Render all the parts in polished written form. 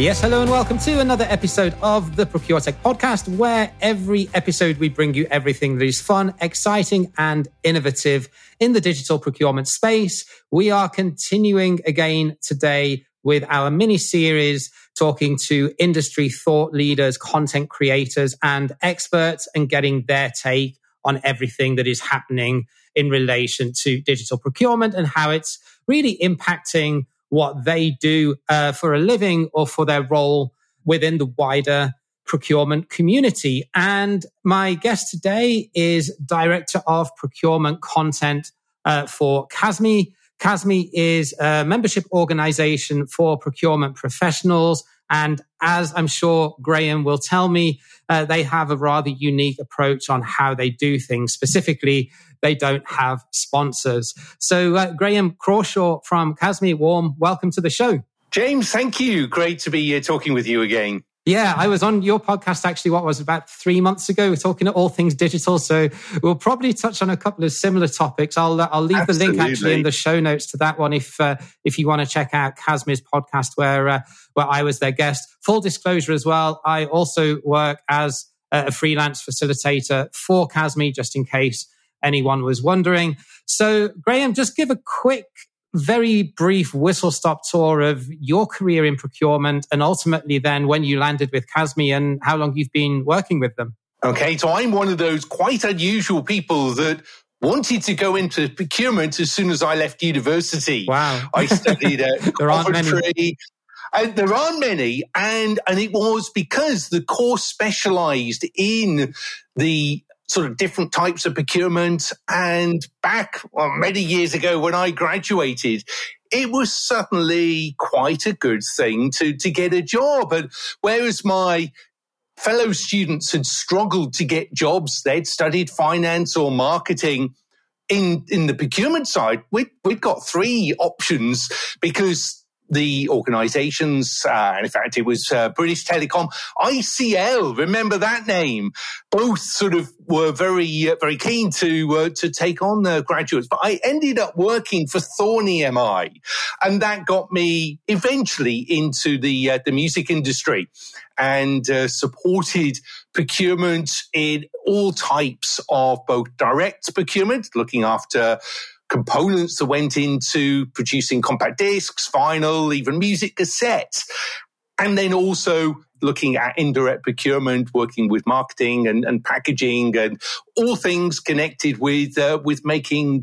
Yes, hello and welcome to another episode of the Procuretech Podcast, where every episode we bring you everything that is fun, exciting and innovative in the digital procurement space. We are continuing again today with our mini-series talking to industry thought leaders, content creators and experts and getting their take on everything that is happening in relation to digital procurement and how it's really impacting what they do for a living or for their role within the wider procurement community. And my guest today is Director of Procurement Content for CASME. CASME is a membership organization for procurement professionals. And as I'm sure Graham will tell me, they have a rather unique approach on how they do things. Specifically, they don't have sponsors. So Graham Crawshaw from CASME, warm welcome to the show. James, thank you. Great to be here talking with you again. Yeah, I was on your podcast actually, about 3 months ago, talking to all things digital. So we'll probably touch on a couple of similar topics. I'll leave the link actually in the show notes to that one if you want to check out CASME's podcast where I was their guest. Full disclosure as well, I also work as a freelance facilitator for CASME, just in case anyone was wondering. So Graham, just give a quick, very brief whistle-stop tour of your career in procurement and ultimately then when you landed with CASME and how long you've been working with them. Okay, so I'm one of those quite unusual people that wanted to go into procurement as soon as I left university. Wow. I studied at Coventry. There aren't many, and it was because the course specialised in the sort of different types of procurement. And back many years ago when I graduated, it was suddenly quite a good thing to get a job. And whereas my fellow students had struggled to get jobs, they'd studied finance or marketing, in the procurement side, we'd got three options because the organisations, and in fact it was British Telecom, ICL, remember that name? Both sort of were very keen to take on their graduates. But I ended up working for Thorn EMI, and that got me eventually into the music industry and supported procurement in all types of both direct procurement, looking after components that went into producing compact discs, vinyl, even music cassettes. And then also looking at indirect procurement, working with marketing and packaging and all things connected with making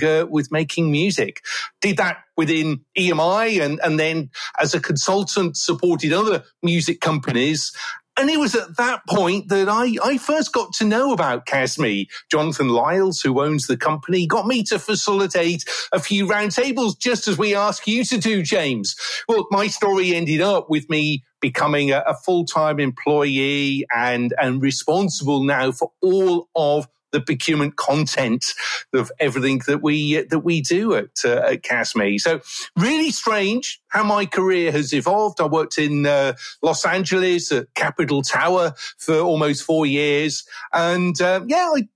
music. Did that within EMI and then as a consultant supported other music companies. And it was at that point that I first got to know about CASME. Jonathan Lyles, who owns the company, got me to facilitate a few roundtables, just as we ask you to do, James. Well, my story ended up with me becoming a full-time employee and responsible now for all of the procurement content of everything that we do at CASME. So really strange how my career has evolved. I worked in Los Angeles at Capitol Tower for almost 4 years, and I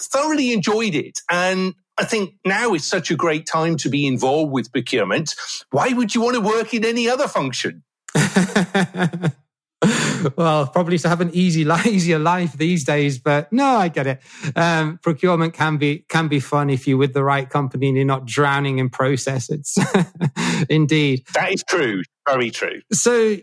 thoroughly enjoyed it. And I think now is such a great time to be involved with procurement. Why would you want to work in any other function? Well, probably to have an easier life these days, but no, I get it. Procurement can be fun if you're with the right company and you're not drowning in processes. Indeed, that is true. Very true. So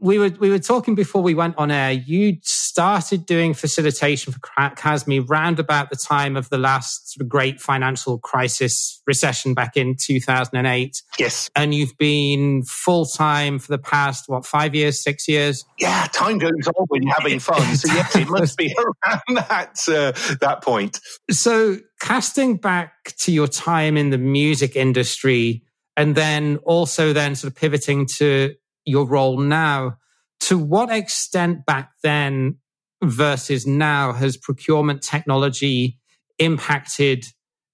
we were talking before we went on air. You started doing facilitation for CASME round about the time of the last great financial crisis recession back in 2008. Yes. And you've been full-time for the past, 5 years, 6 years? Yeah, time goes on when you're having fun. So yes, it must be around that point. So casting back to your time in the music industry, and then also then sort of pivoting to your role now, to what extent back then versus now has procurement technology impacted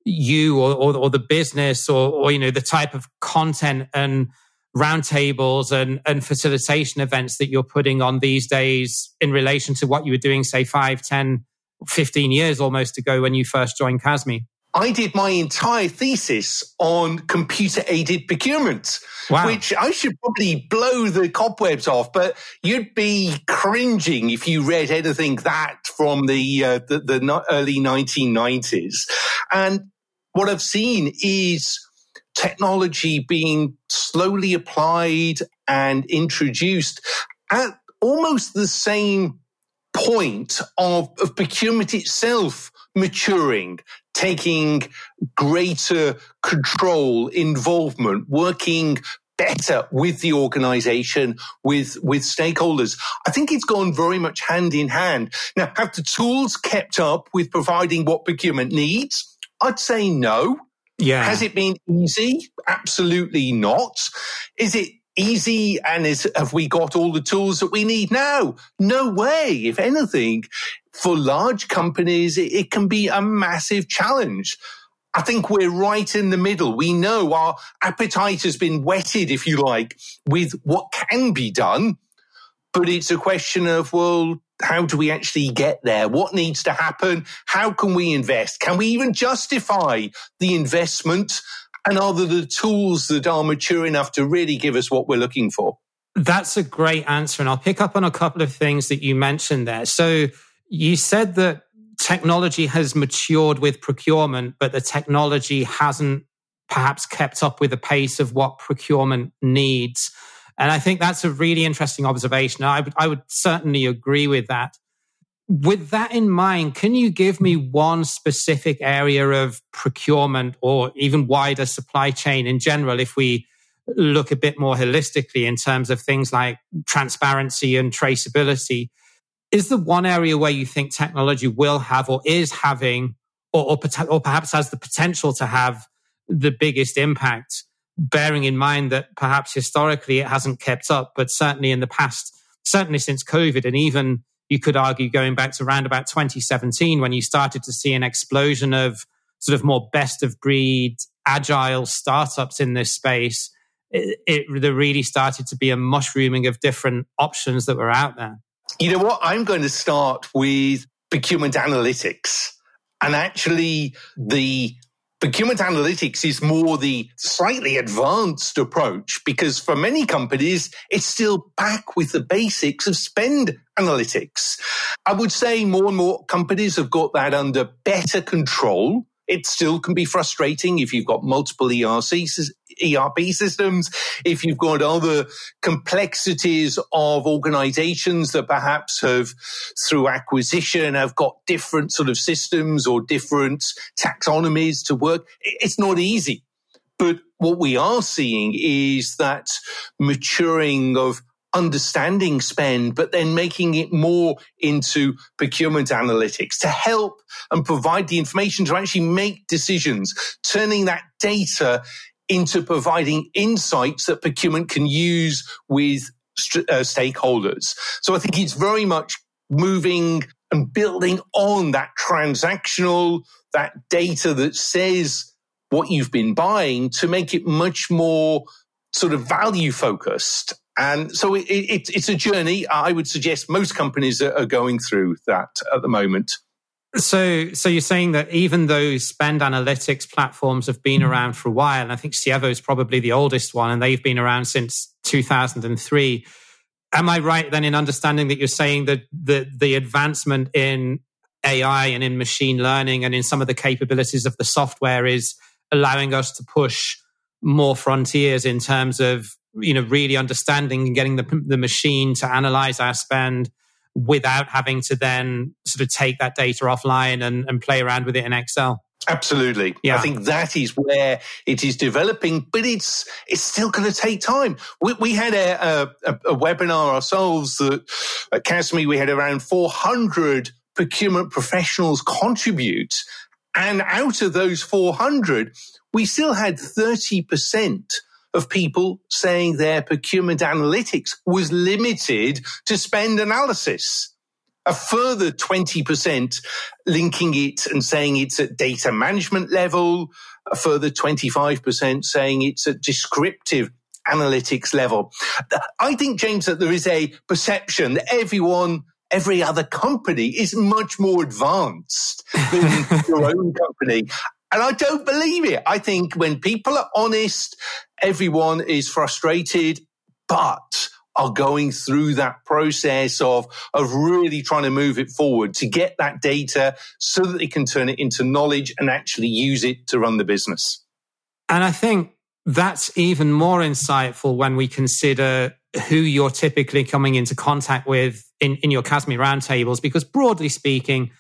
you or the business or you know the type of content and roundtables and facilitation events that you're putting on these days in relation to what you were doing, say, 5, 10, 15 years almost ago when you first joined CASME? I did my entire thesis on computer-aided procurement, wow, which I should probably blow the cobwebs off, but you'd be cringing if you read anything that from the early 1990s. And what I've seen is technology being slowly applied and introduced at almost the same point of procurement itself maturing, taking greater control, involvement, working better with the organization, with stakeholders. I think it's gone very much hand in hand. Now, have the tools kept up with providing what procurement needs? I'd say no. Yeah. Has it been easy? Absolutely not. Is it easy and have we got all the tools that we need now? No way. If anything, for large companies, it can be a massive challenge. I think we're right in the middle. We know our appetite has been whetted, if you like, with what can be done. But it's a question of, well, how do we actually get there? What needs to happen? How can we invest? Can we even justify the investment? And are there the tools that are mature enough to really give us what we're looking for? That's a great answer. And I'll pick up on a couple of things that you mentioned there. So you said that technology has matured with procurement, but the technology hasn't perhaps kept up with the pace of what procurement needs. And I think that's a really interesting observation. I would certainly agree with that. With that in mind, can you give me one specific area of procurement or even wider supply chain in general, if we look a bit more holistically in terms of things like transparency and traceability? Is the one area where you think technology will have or is having or perhaps has the potential to have the biggest impact, bearing in mind that perhaps historically it hasn't kept up, but certainly in the past, certainly since COVID, and even you could argue going back to around about 2017 when you started to see an explosion of sort of more best of breed, agile startups in this space, there really started to be a mushrooming of different options that were out there. You know what? I'm going to start with procurement analytics. And actually, the procurement analytics is more the slightly advanced approach, because for many companies, it's still back with the basics of spend analytics. I would say more and more companies have got that under better control. It still can be frustrating if you've got multiple ERP systems, if you've got other complexities of organizations that perhaps have, through acquisition, have got different sort of systems or different taxonomies to work. It's not easy. But what we are seeing is that maturing of understanding spend, but then making it more into procurement analytics to help and provide the information to actually make decisions, turning that data into providing insights that procurement can use with stakeholders. So I think it's very much moving and building on that transactional, that data that says what you've been buying, to make it much more sort of value focused. And so it's a journey. I would suggest most companies are going through that at the moment. So you're saying that even though spend analytics platforms have been around for a while, and I think Sievo is probably the oldest one, and they've been around since 2003. Am I right then in understanding that you're saying that the advancement in AI and in machine learning and in some of the capabilities of the software is allowing us to push more frontiers in terms of, you know, really understanding and getting the machine to analyze our spend without having to then sort of take that data offline and play around with it in Excel? Absolutely. Yeah. I think that is where it is developing, but it's still going to take time. We had a webinar ourselves that at CASME, we had around 400 procurement professionals contribute. And out of those 400, we still had 30% of people saying their procurement analytics was limited to spend analysis. A further 20% linking it and saying it's at data management level. A further 25% saying it's at descriptive analytics level. I think, James, that there is a perception that every other company is much more advanced than your own company. And I don't believe it. I think when people are honest, everyone is frustrated, but are going through that process of really trying to move it forward to get that data so that they can turn it into knowledge and actually use it to run the business. And I think that's even more insightful when we consider who you're typically coming into contact with in your CASME roundtables, because broadly speaking,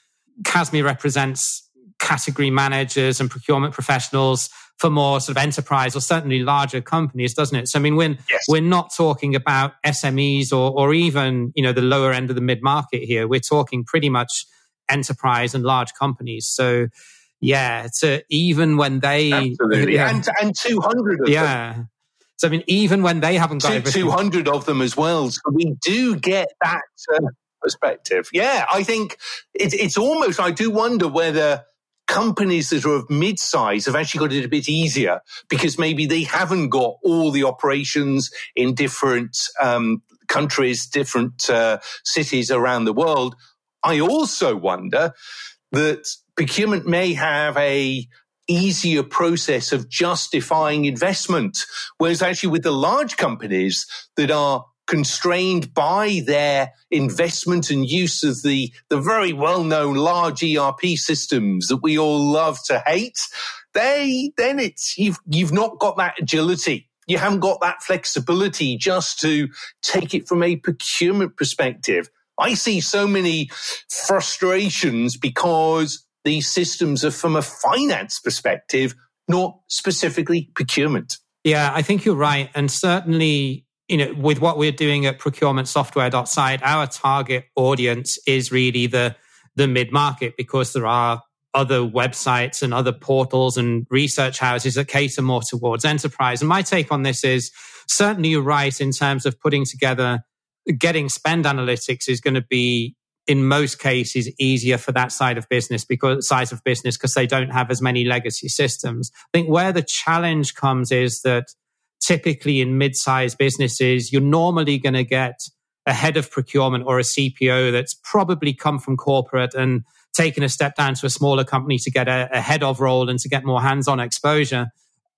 CASME represents category managers and procurement professionals for more sort of enterprise or certainly larger companies, doesn't it? So, I mean, we're not talking about SMEs or even, you know, the lower end of the mid-market here. We're talking pretty much enterprise and large companies. So, yeah, so even when they... Absolutely. Yeah. And 200 of them. So, I mean, even when they haven't got... 200 of them as well. So we do get that perspective. Yeah, I think it's almost... I do wonder whether companies that are of mid-size have actually got it a bit easier because maybe they haven't got all the operations in different countries, different cities around the world. I also wonder that... procurement may have a easier process of justifying investment, whereas actually with the large companies that are constrained by their investment and use of the very well-known large ERP systems that we all love to hate, you've not got that agility. You haven't got that flexibility just to take it from a procurement perspective. I see so many frustrations because these systems are, from a finance perspective, not specifically procurement. Yeah, I think you're right. And certainly, you know, with what we're doing at procurementsoftware.site, our target audience is really the mid-market, because there are other websites and other portals and research houses that cater more towards enterprise. And my take on this is, certainly you're right in terms of putting together, getting spend analytics is going to be, in most cases, easier for that size of business because they don't have as many legacy systems. I think where the challenge comes is that typically in mid-sized businesses, you're normally going to get a head of procurement or a CPO that's probably come from corporate and taken a step down to a smaller company to get a head of role and to get more hands-on exposure.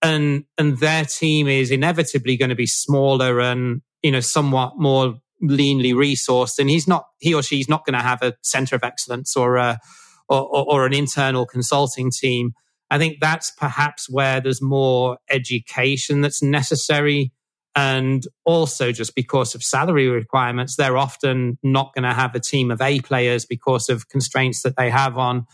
And their team is inevitably going to be smaller and, you know, somewhat more leanly resourced, and he or she's not going to have a center of excellence or an internal consulting team. I think that's perhaps where there's more education that's necessary, and also just because of salary requirements, they're often not going to have a team of A players because of constraints that they have on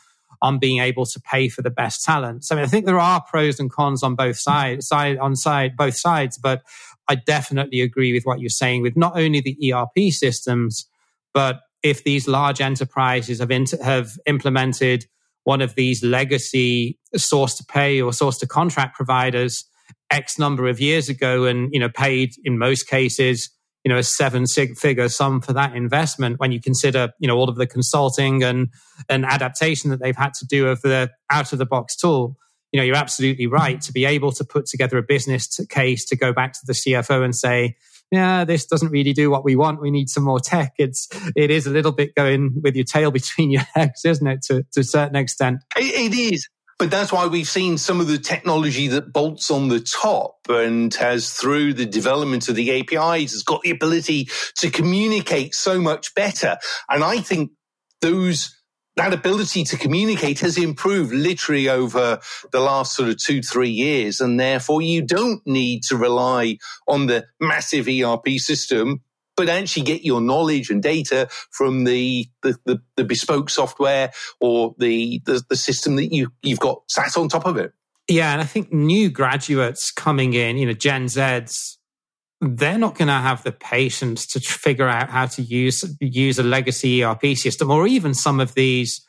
being able to pay for the best talent. So I mean, I think there are pros and cons on both sides, but I definitely agree with what you're saying with not only the ERP systems, but if these large enterprises have implemented one of these legacy source to pay or source to contract providers X number of years ago, and, you know, paid in most cases, you know, a 7-figure sum for that investment, when you consider, you know, all of the consulting and adaptation that they've had to do of the out-of-the-box tool. You know, you're absolutely right to be able to put together a business case to go back to the CFO and say, yeah, this doesn't really do what we want. We need some more tech. It is a little bit going with your tail between your legs, isn't it, to a certain extent? It is. But that's why we've seen some of the technology that bolts on the top and has, through the development of the APIs, has got the ability to communicate so much better. And I think that ability to communicate has improved literally over the last sort of 2-3 years. And therefore, you don't need to rely on the massive ERP system, but actually get your knowledge and data from the bespoke software or the system that you've got sat on top of it. Yeah, and I think new graduates coming in, you know, Gen Zs, they're not going to have the patience to figure out how to use a legacy ERP system or even some of these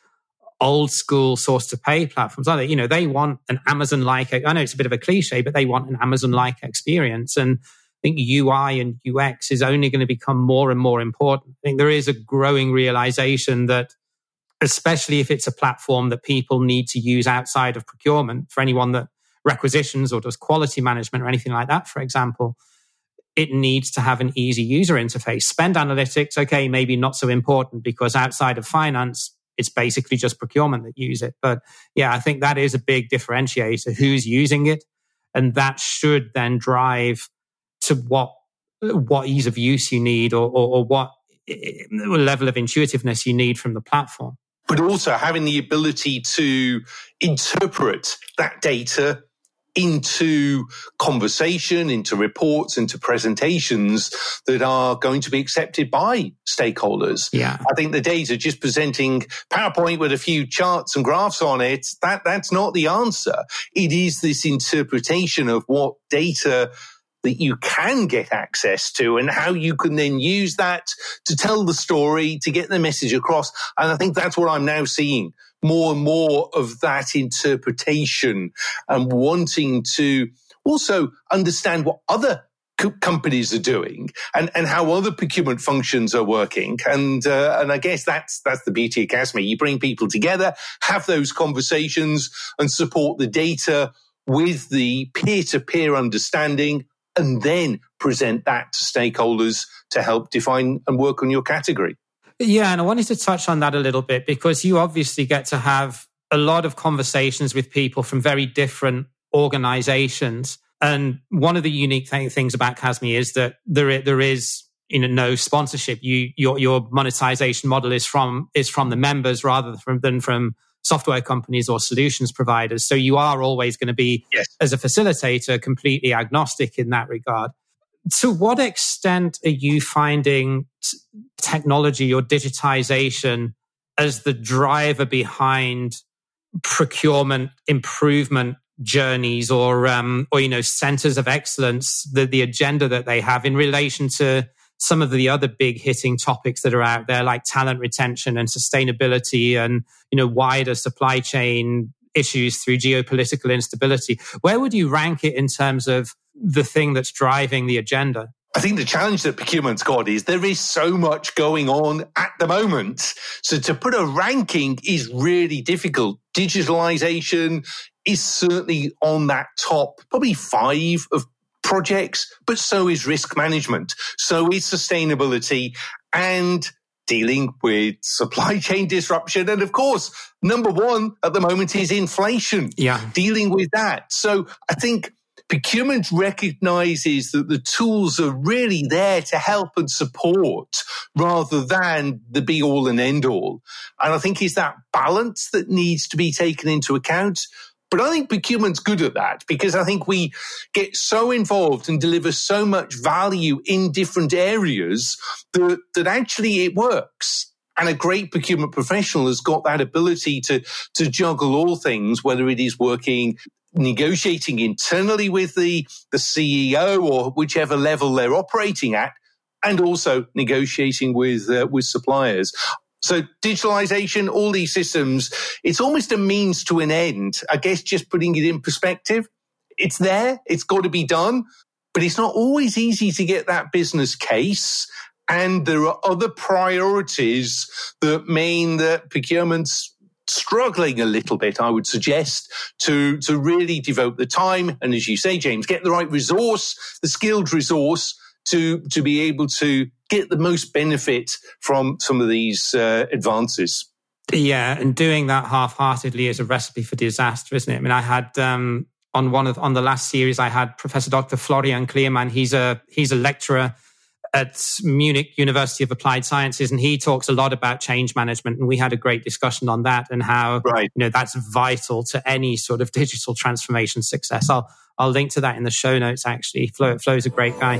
old school source to pay platforms, are they? You know, they want an Amazon-like, I know it's a bit of a cliche, but they want an Amazon-like experience. And I think UI and UX is only going to become more and more important. I think there is a growing realization that, especially if it's a platform that people need to use outside of procurement, for anyone that requisitions or does quality management or anything like that, for example, it needs to have an easy user interface. Spend analytics, okay, maybe not so important because outside of finance, it's basically just procurement that use it. But yeah, I think that is a big differentiator, who's using it. And that should then drive to what ease of use you need or what level of intuitiveness you need from the platform. But also having the ability to interpret that data into conversation, into reports, into presentations that are going to be accepted by stakeholders. Yeah. I think the days of just presenting PowerPoint with a few charts and graphs on it, that's not the answer. It is this interpretation of what data that you can get access to and how you can then use that to tell the story, to get the message across. And I think that's what I'm now seeing, more and more of that interpretation and wanting to also understand what other companies are doing and how other procurement functions are working. And I guess that's the beauty of CASME. You bring people together, have those conversations and support the data with the peer-to-peer understanding and then present that to stakeholders to help define and work on your category. Yeah, and I wanted to touch on that a little bit because you obviously get to have a lot of conversations with people from very different organizations. And one of the unique things about CASME is that there is, you know, no sponsorship. Your monetization model is from the members rather than from software companies or solutions providers. So you are always going to be, yes, as a facilitator, completely agnostic in that regard. To what extent are you finding technology or digitization as the driver behind procurement improvement journeys or you know, centers of excellence, the agenda that they have in relation to some of the other big hitting topics that are out there, like talent retention and sustainability and, you know, wider supply chain issues through geopolitical instability? Where would you rank it in terms of the thing that's driving the agenda? I think the challenge that procurement's got is there is so much going on at the moment. So to put a ranking is really difficult. Digitalization is certainly on that top, probably 5 of projects, but so is risk management, so is sustainability and dealing with supply chain disruption. And of course, number 1 at the moment is inflation, dealing with that. So I think procurement recognizes that the tools are really there to help and support rather than the be all and end all. And I think it's that balance that needs to be taken into account. But I think procurement's good at that because I think we get so involved and deliver so much value in different areas that actually it works. And a great procurement professional has got that ability to juggle all things, whether it is negotiating internally with the CEO or whichever level they're operating at, and also negotiating with suppliers. So digitalization, all these systems, it's almost a means to an end. I guess just putting it in perspective, it's there, it's got to be done, but it's not always easy to get that business case. And there are other priorities that mean that procurement's struggling a little bit, I would suggest, to really devote the time. And as you say, James, get the right resource, the skilled resource, to be able to get the most benefit from some of these advances. Yeah, and doing that half-heartedly is a recipe for disaster, isn't it? I mean, I had on the last series, I had Professor Dr. Florian Kleiman. He's a lecturer at Munich University of Applied Sciences, and he talks a lot about change management. And we had a great discussion on that and how you know that's vital to any sort of digital transformation success. I'll link to that in the show notes. Actually, Flo's a great guy.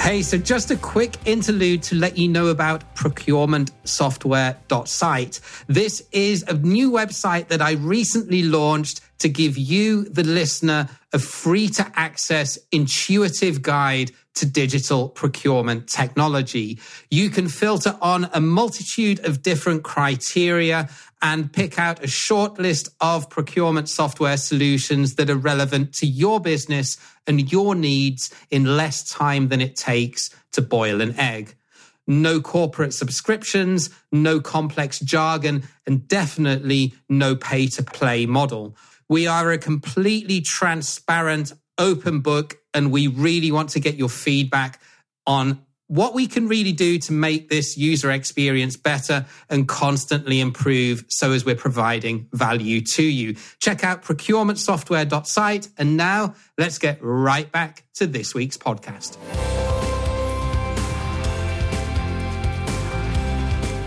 Hey, so just a quick interlude to let you know about procurementsoftware.site. This is a new website that I recently launched to give you, the listener, a free-to-access, intuitive guide to digital procurement technology. You can filter on a multitude of different criteria and pick out a short list of procurement software solutions that are relevant to your business and your needs in less time than it takes to boil an egg. No corporate subscriptions, no complex jargon, and definitely no pay-to-play model. We are a completely transparent, open book, and we really want to get your feedback on what we can really do to make this user experience better and constantly improve so as we're providing value to you. Check out procurementsoftware.site. And now let's get right back to this week's podcast.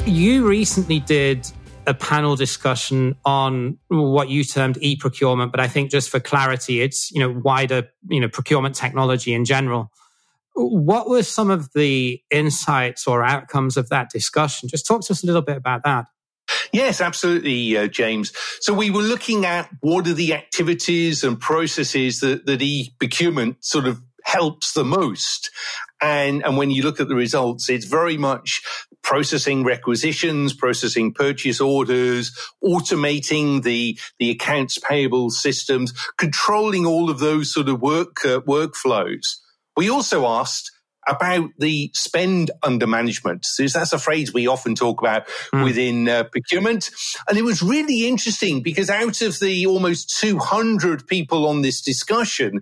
You recently did a panel discussion on what you termed e-procurement, but I think just for clarity, it's, wider, procurement technology in general. What were some of the insights or outcomes of that discussion? Just talk to us a little bit about that. Yes, absolutely, James. So we were looking at what are the activities and processes that e-procurement sort of helps the most. And when you look at the results, it's very much processing requisitions, processing purchase orders, automating the accounts payable systems, controlling all of those sort of workflows. We also asked about the spend under management. So that's a phrase we often talk about within procurement. And it was really interesting because out of the almost 200 people on this discussion,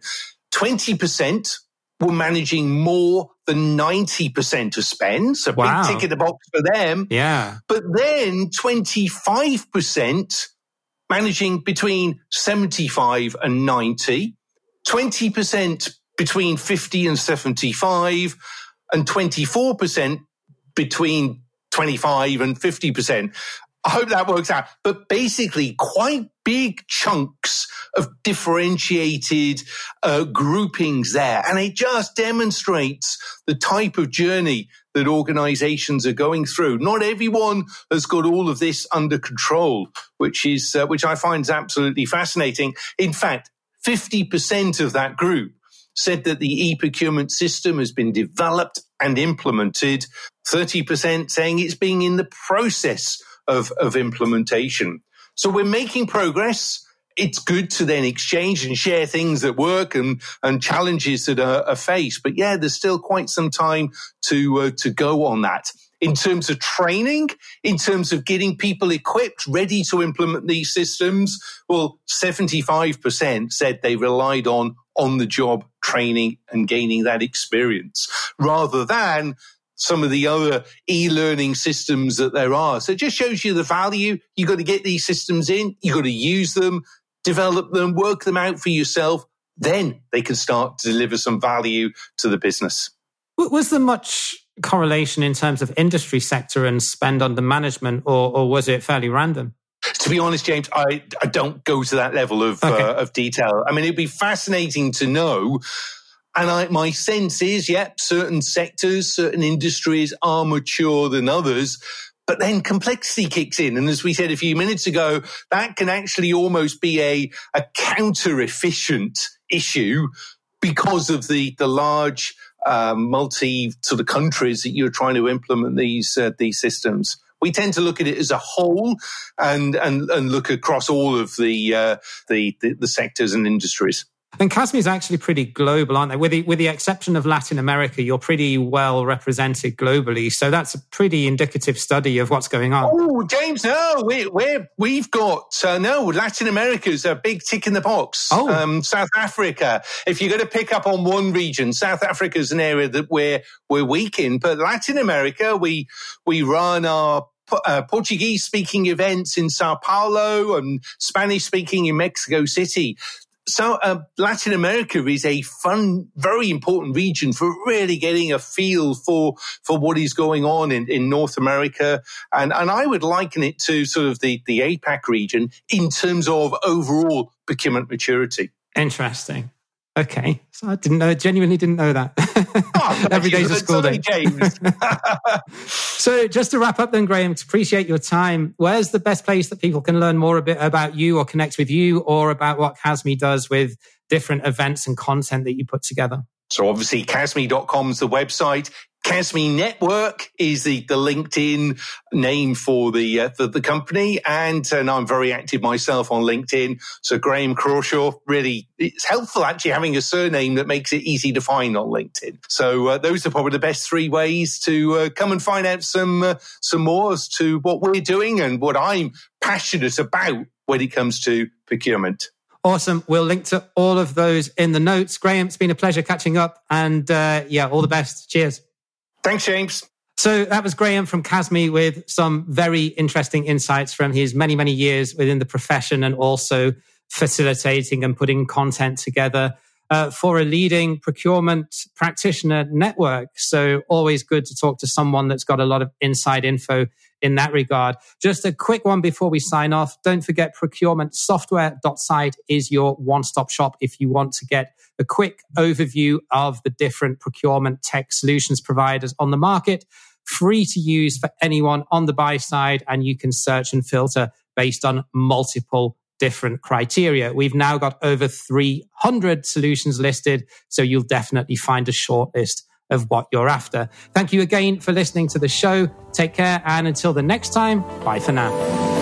20% were managing more than 90% of spend. So big tick in the box for them. Yeah. But then 25% managing between 75 and 90, 20% between 50 and 75, and 24% between 25 and 50%. I hope that works out. But basically, quite big chunks of differentiated groupings there. And it just demonstrates the type of journey that organizations are going through. Not everyone has got all of this under control, which I find is absolutely fascinating. In fact, 50% of that group said that the e-procurement system has been developed and implemented, 30% saying it's being in the process of implementation. So we're making progress. It's good to then exchange and share things that work and challenges that are faced. But yeah, there's still quite some time to go on that. In terms of training, in terms of getting people equipped, ready to implement these systems, well, 75% said they relied on the job training and gaining that experience rather than some of the other e-learning systems that there are. So it just shows you the value. You've got to get these systems in. You've got to use them, develop them, work them out for yourself. Then they can start to deliver some value to the business. Was there much correlation in terms of industry sector and spend under management, or was it fairly random? To be honest, James, I don't go to that level of detail. I mean, it'd be fascinating to know. And my sense is, certain sectors, certain industries are mature than others, but then complexity kicks in. And as we said a few minutes ago, that can actually almost be a counter-efficient issue because of the large multi sort of countries that you're trying to implement these systems. We tend to look at it as a whole and look across all of the sectors and industries. And CASME is actually pretty global, aren't they? With the exception of Latin America, you're pretty well represented globally. So that's a pretty indicative study of what's going on. Oh, James, no, we've got Latin America is a big tick in the box. Oh. South Africa. If you're going to pick up on one region, South Africa is an area that we're weak in. But Latin America, we run our Portuguese-speaking events in Sao Paulo and Spanish-speaking in Mexico City. So Latin America is a fun, very important region for really getting a feel for what is going on in North America. And I would liken it to sort of the APAC region in terms of overall procurement maturity. Interesting. Okay. So I genuinely didn't know that. Every day's a school day. James. So just to wrap up then, Graham, appreciate your time. Where's the best place that people can learn more a bit about you or connect with you or about what CASME does with different events and content that you put together? So obviously CASME.com is the website. CASME Network is the LinkedIn name for the company. And I'm very active myself on LinkedIn. So Graham Crawshaw, really, it's helpful actually having a surname that makes it easy to find on LinkedIn. So those are probably the best three ways to come and find out some more as to what we're doing and what I'm passionate about when it comes to procurement. Awesome. We'll link to all of those in the notes. Graham, it's been a pleasure catching up. And all the best. Cheers. Thanks, James. So that was Graham from CASME with some very interesting insights from his many, many years within the profession and also facilitating and putting content together for a leading procurement practitioner network. So always good to talk to someone that's got a lot of inside info in that regard. Just a quick one before we sign off. Don't forget procurementsoftware.site is your one-stop shop if you want to get a quick overview of the different procurement tech solutions providers on the market. Free to use for anyone on the buy side, and you can search and filter based on multiple different criteria. We've now got over 300 solutions listed, so you'll definitely find a short list of what you're after. Thank you again for listening to the show. Take care, and until the next time, bye for now.